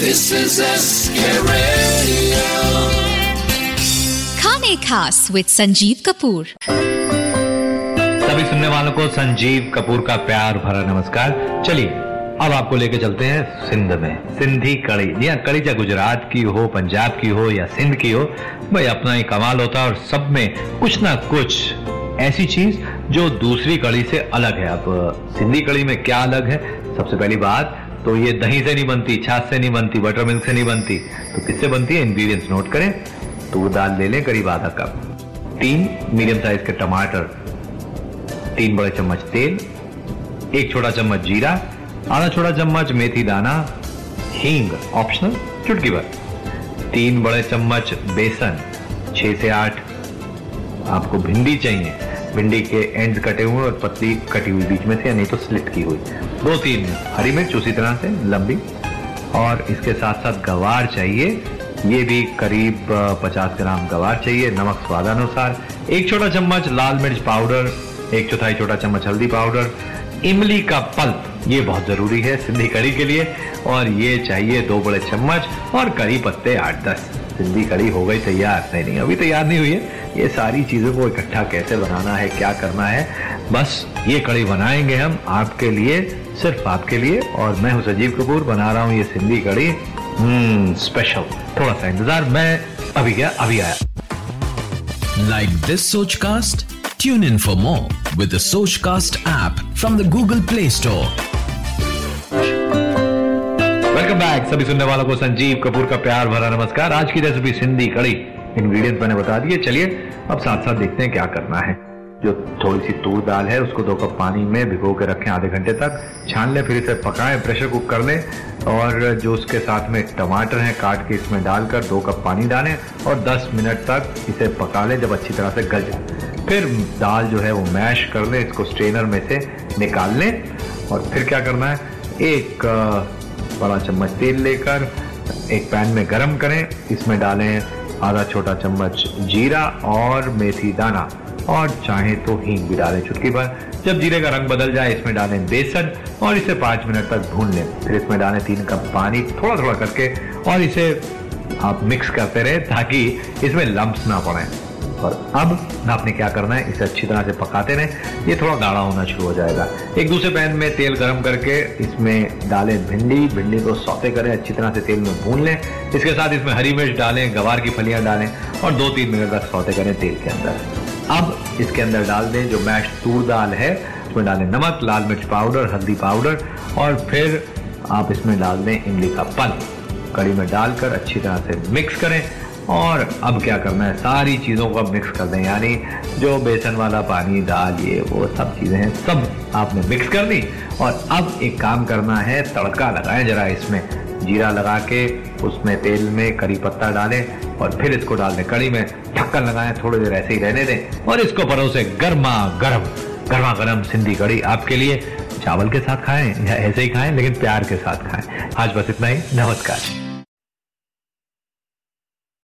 This is S.K. Radio. खाने खास with Sanjeev Kapoor. सभी सुनने वालों को संजीव कपूर का प्यार भरा नमस्कार। चलिए अब आपको लेके चलते हैं सिंध में। सिंधी कड़ी या कड़ी, चाहे गुजरात की हो, पंजाब की हो या सिंध की हो, भाई अपना ही कमाल होता है। और सब में कुछ ना कुछ ऐसी चीज जो दूसरी कड़ी से अलग है। अब सिंधी कड़ी में क्या अलग है? सबसे पहली बात तो ये दही से नहीं बनती, छाछ से नहीं बनती, बटर मिल्क से नहीं बनती। तो किससे बनती है? इंग्रीडियंट्स नोट करें। तो वो दाल ले लें करीब आधा कप, 3 मीडियम साइज के टमाटर, 3 बड़े चम्मच तेल, 1 छोटा चम्मच जीरा, आधा छोटा चम्मच मेथी दाना, हींग ऑप्शनल चुटकी भर, 3 बड़े चम्मच बेसन, 6 से 8 आपको भिंडी चाहिए, भिंडी के एंड कटे हुए और पतली कटी हुई बीच में से, नहीं तो स्लिट की हुई, 2-3 हरी मिर्च उसी तरह से लंबी, और इसके साथ साथ गवार चाहिए, ये भी करीब 50 ग्राम गवार चाहिए, नमक स्वादानुसार, 1 छोटा चम्मच लाल मिर्च पाउडर, 1/4 छोटा चम्मच हल्दी पाउडर, इमली का पल्प ये बहुत जरूरी है सिंधी कड़ी के लिए, और ये चाहिए 2 बड़े चम्मच, और कड़ी पत्ते 8-10। सिंधी कड़ी हो गई तैयार। नहीं अभी तैयार नहीं हुई है। ये सारी चीजों को इकट्ठा कैसे बनाना है, क्या करना है, बस ये कड़ी बनाएंगे हम आपके लिए, सिर्फ आपके लिए। और मैं हूं संजीव कपूर, बना रहा हूं ये सिंधी कड़ी स्पेशल। थोड़ा सा इंतजार, मैं अभी गया अभी आया। Like this Sochcast, tune in for more with the Sochcast app from the Google Play Store. Welcome back. सभी सुनने वालों को संजीव कपूर का प्यार भरा नमस्कार। आज की रेसिपी सिंधी कड़ी, इंग्रेडिएंट्स मैंने बता दिए। चलिए अब साथ साथ देखते हैं क्या करना है। जो थोड़ी सी तूर दाल है उसको 2 कप पानी में भिगो के रखें आधे घंटे तक, छान लें, फिर इसे पकाएं, प्रेशर कुक कर लें। और जो उसके साथ में टमाटर हैं काट के इसमें डालकर 2 कप पानी डालें और 10 मिनट तक इसे पका लें, जब अच्छी तरह से गल जाए। फिर दाल जो है वो मैश कर लें, इसको स्ट्रेनर में से निकाल लें। और फिर क्या करना है, 1 बड़ा चम्मच तेल लेकर एक पैन में गरम करें, इसमें डालें आधा छोटा चम्मच जीरा और मेथी दाना, और चाहे तो हींग भी डालें चुटकी भर। जब जीरे का रंग बदल जाए इसमें डालें बेसन और इसे 5 मिनट तक भून लें। फिर इसमें डालें 3 कप पानी, थोड़ा थोड़ा करके, और इसे आप मिक्स करते रहें ताकि इसमें लम्प्स ना पड़ें। और अब आपने क्या करना है, इसे अच्छी तरह से पकाते रहें, ये थोड़ा गाढ़ा होना शुरू हो जाएगा। एक दूसरे पैन में तेल गरम करके इसमें डालें भिंडी, भिंडी को सौते करें, अच्छी तरह से तेल में भून लें। इसके साथ इसमें हरी मिर्च डालें, गवार की फलियां डालें और 2-3 मिनट तक सौते करें तेल के अंदर। अब इसके अंदर डाल दें जो मैश तूर दाल है, उसमें डालें नमक, लाल मिर्च पाउडर, हल्दी पाउडर, और फिर आप इसमें डाल दें इमली का पल्प। कड़ी में डालकर अच्छी तरह से मिक्स करें। और अब क्या करना है, सारी चीज़ों को मिक्स कर दें, यानी जो बेसन वाला पानी, दाल, ये वो सब चीज़ें हैं, सब आपने मिक्स कर ली। और अब एक काम करना है, तड़का लगाएं जरा, इसमें जीरा लगा के उसमें तेल में करी पत्ता डालें और फिर इसको डाल दें कड़ी में, ढक्कन लगाएं, थोड़ी देर ऐसे ही रहने दें और इसको परोसें। गर्मा गर्म सिंधी कड़ी आपके लिए। चावल के साथ खाएं या ऐसे ही खाएं, लेकिन प्यार के साथ खाएं। आज बस इतना ही, नमस्कार।